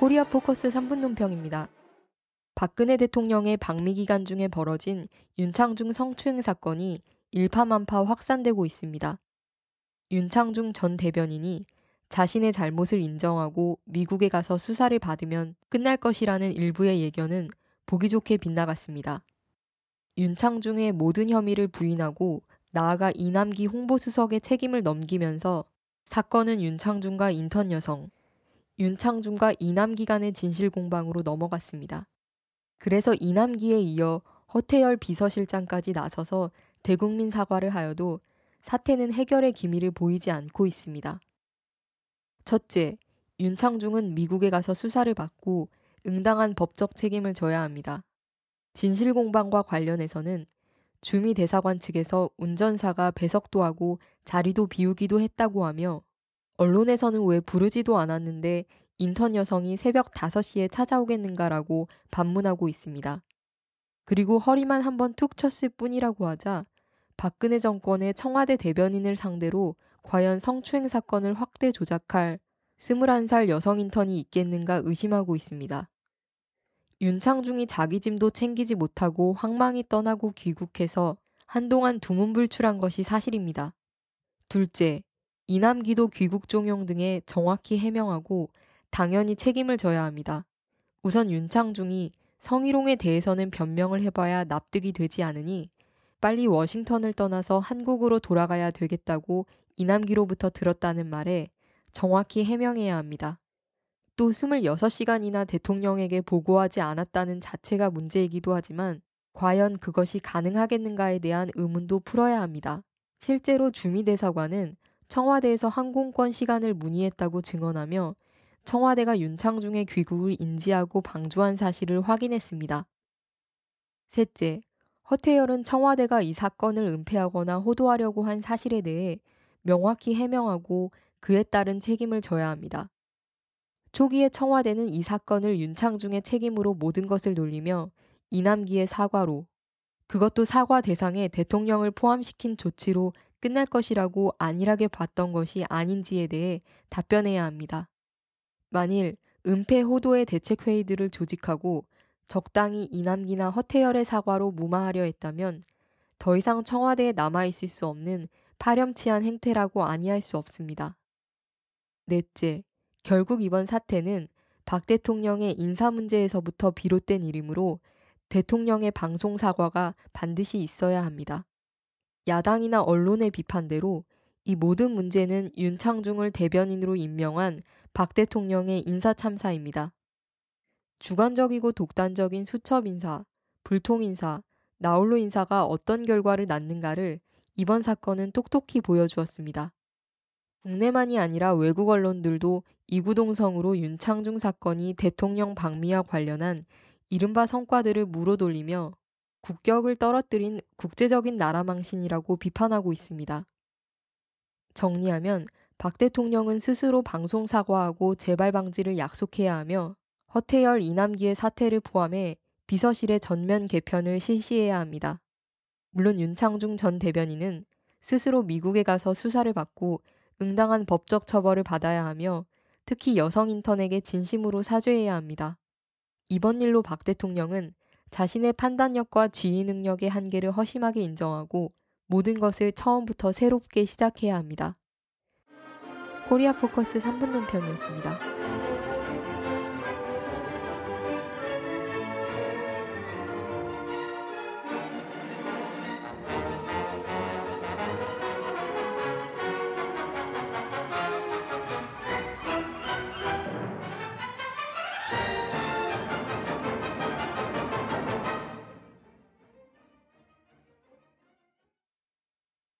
코리아포커스 3분 논평입니다. 박근혜 대통령의 방미 기간 중에 벌어진 윤창중 성추행 사건이 일파만파 확산되고 있습니다. 윤창중 전 대변인이 자신의 잘못을 인정하고 미국에 가서 수사를 받으면 끝날 것이라는 일부의 예견은 보기 좋게 빗나갔습니다. 윤창중의 모든 혐의를 부인하고 나아가 이남기 홍보수석의 책임을 넘기면서 사건은 윤창중과 인턴 여성, 윤창중과 이남기 간의 진실공방으로 넘어갔습니다. 그래서 이남기에 이어 허태열 비서실장까지 나서서 대국민 사과를 하여도 사태는 해결의 기미를 보이지 않고 있습니다. 첫째, 윤창중은 미국에 가서 수사를 받고 응당한 법적 책임을 져야 합니다. 진실공방과 관련해서는 주미대사관 측에서 운전사가 배석도 하고 자리도 비우기도 했다고 하며, 언론에서는 왜 부르지도 않았는데 인턴 여성이 새벽 5시에 찾아오겠는가라고 반문하고 있습니다. 그리고 허리만 한번 툭 쳤을 뿐이라고 하자 박근혜 정권의 청와대 대변인을 상대로 과연 성추행 사건을 확대 조작할 21살 여성 인턴이 있겠는가 의심하고 있습니다. 윤창중이 자기 짐도 챙기지 못하고 황망히 떠나고 귀국해서 한동안 두문불출한 것이 사실입니다. 둘째, 이남기도 귀국 종용 등에 정확히 해명하고 당연히 책임을 져야 합니다. 우선 윤창중이 성희롱에 대해서는 변명을 해봐야 납득이 되지 않으니 빨리 워싱턴을 떠나서 한국으로 돌아가야 되겠다고 이남기로부터 들었다는 말에 정확히 해명해야 합니다. 또 26시간이나 대통령에게 보고하지 않았다는 자체가 문제이기도 하지만 과연 그것이 가능하겠는가에 대한 의문도 풀어야 합니다. 실제로 주미대사관은 청와대에서 항공권 시간을 문의했다고 증언하며 청와대가 윤창중의 귀국을 인지하고 방조한 사실을 확인했습니다. 셋째, 허태열은 청와대가 이 사건을 은폐하거나 호도하려고 한 사실에 대해 명확히 해명하고 그에 따른 책임을 져야 합니다. 초기에 청와대는 이 사건을 윤창중의 책임으로 모든 것을 돌리며 이남기의 사과로, 그것도 사과 대상에 대통령을 포함시킨 조치로 끝날 것이라고 안일하게 봤던 것이 아닌지에 대해 답변해야 합니다. 만일 은폐 호도의 대책 회의들을 조직하고 적당히 이남기나 허태열의 사과로 무마하려 했다면 더 이상 청와대에 남아있을 수 없는 파렴치한 행태라고 아니할 수 없습니다. 넷째, 결국 이번 사태는 박 대통령의 인사 문제에서부터 비롯된 일이므로 대통령의 방송 사과가 반드시 있어야 합니다. 야당이나 언론의 비판대로 이 모든 문제는 윤창중을 대변인으로 임명한 박 대통령의 인사 참사입니다. 주관적이고 독단적인 수첩 인사, 불통 인사, 나홀로 인사가 어떤 결과를 낳는가를 이번 사건은 똑똑히 보여주었습니다. 국내만이 아니라 외국 언론들도 이구동성으로 윤창중 사건이 대통령 방미와 관련한 이른바 성과들을 물어돌리며 국격을 떨어뜨린 국제적인 나라망신이라고 비판하고 있습니다. 정리하면 박 대통령은 스스로 방송 사과하고 재발 방지를 약속해야 하며 허태열, 이남기의 사퇴를 포함해 비서실의 전면 개편을 실시해야 합니다. 물론 윤창중 전 대변인은 스스로 미국에 가서 수사를 받고 응당한 법적 처벌을 받아야 하며 특히 여성 인턴에게 진심으로 사죄해야 합니다. 이번 일로 박 대통령은 자신의 판단력과 지휘 능력의 한계를 허심하게 인정하고 모든 것을 처음부터 새롭게 시작해야 합니다. 코리아포커스 3분 논평이었습니다.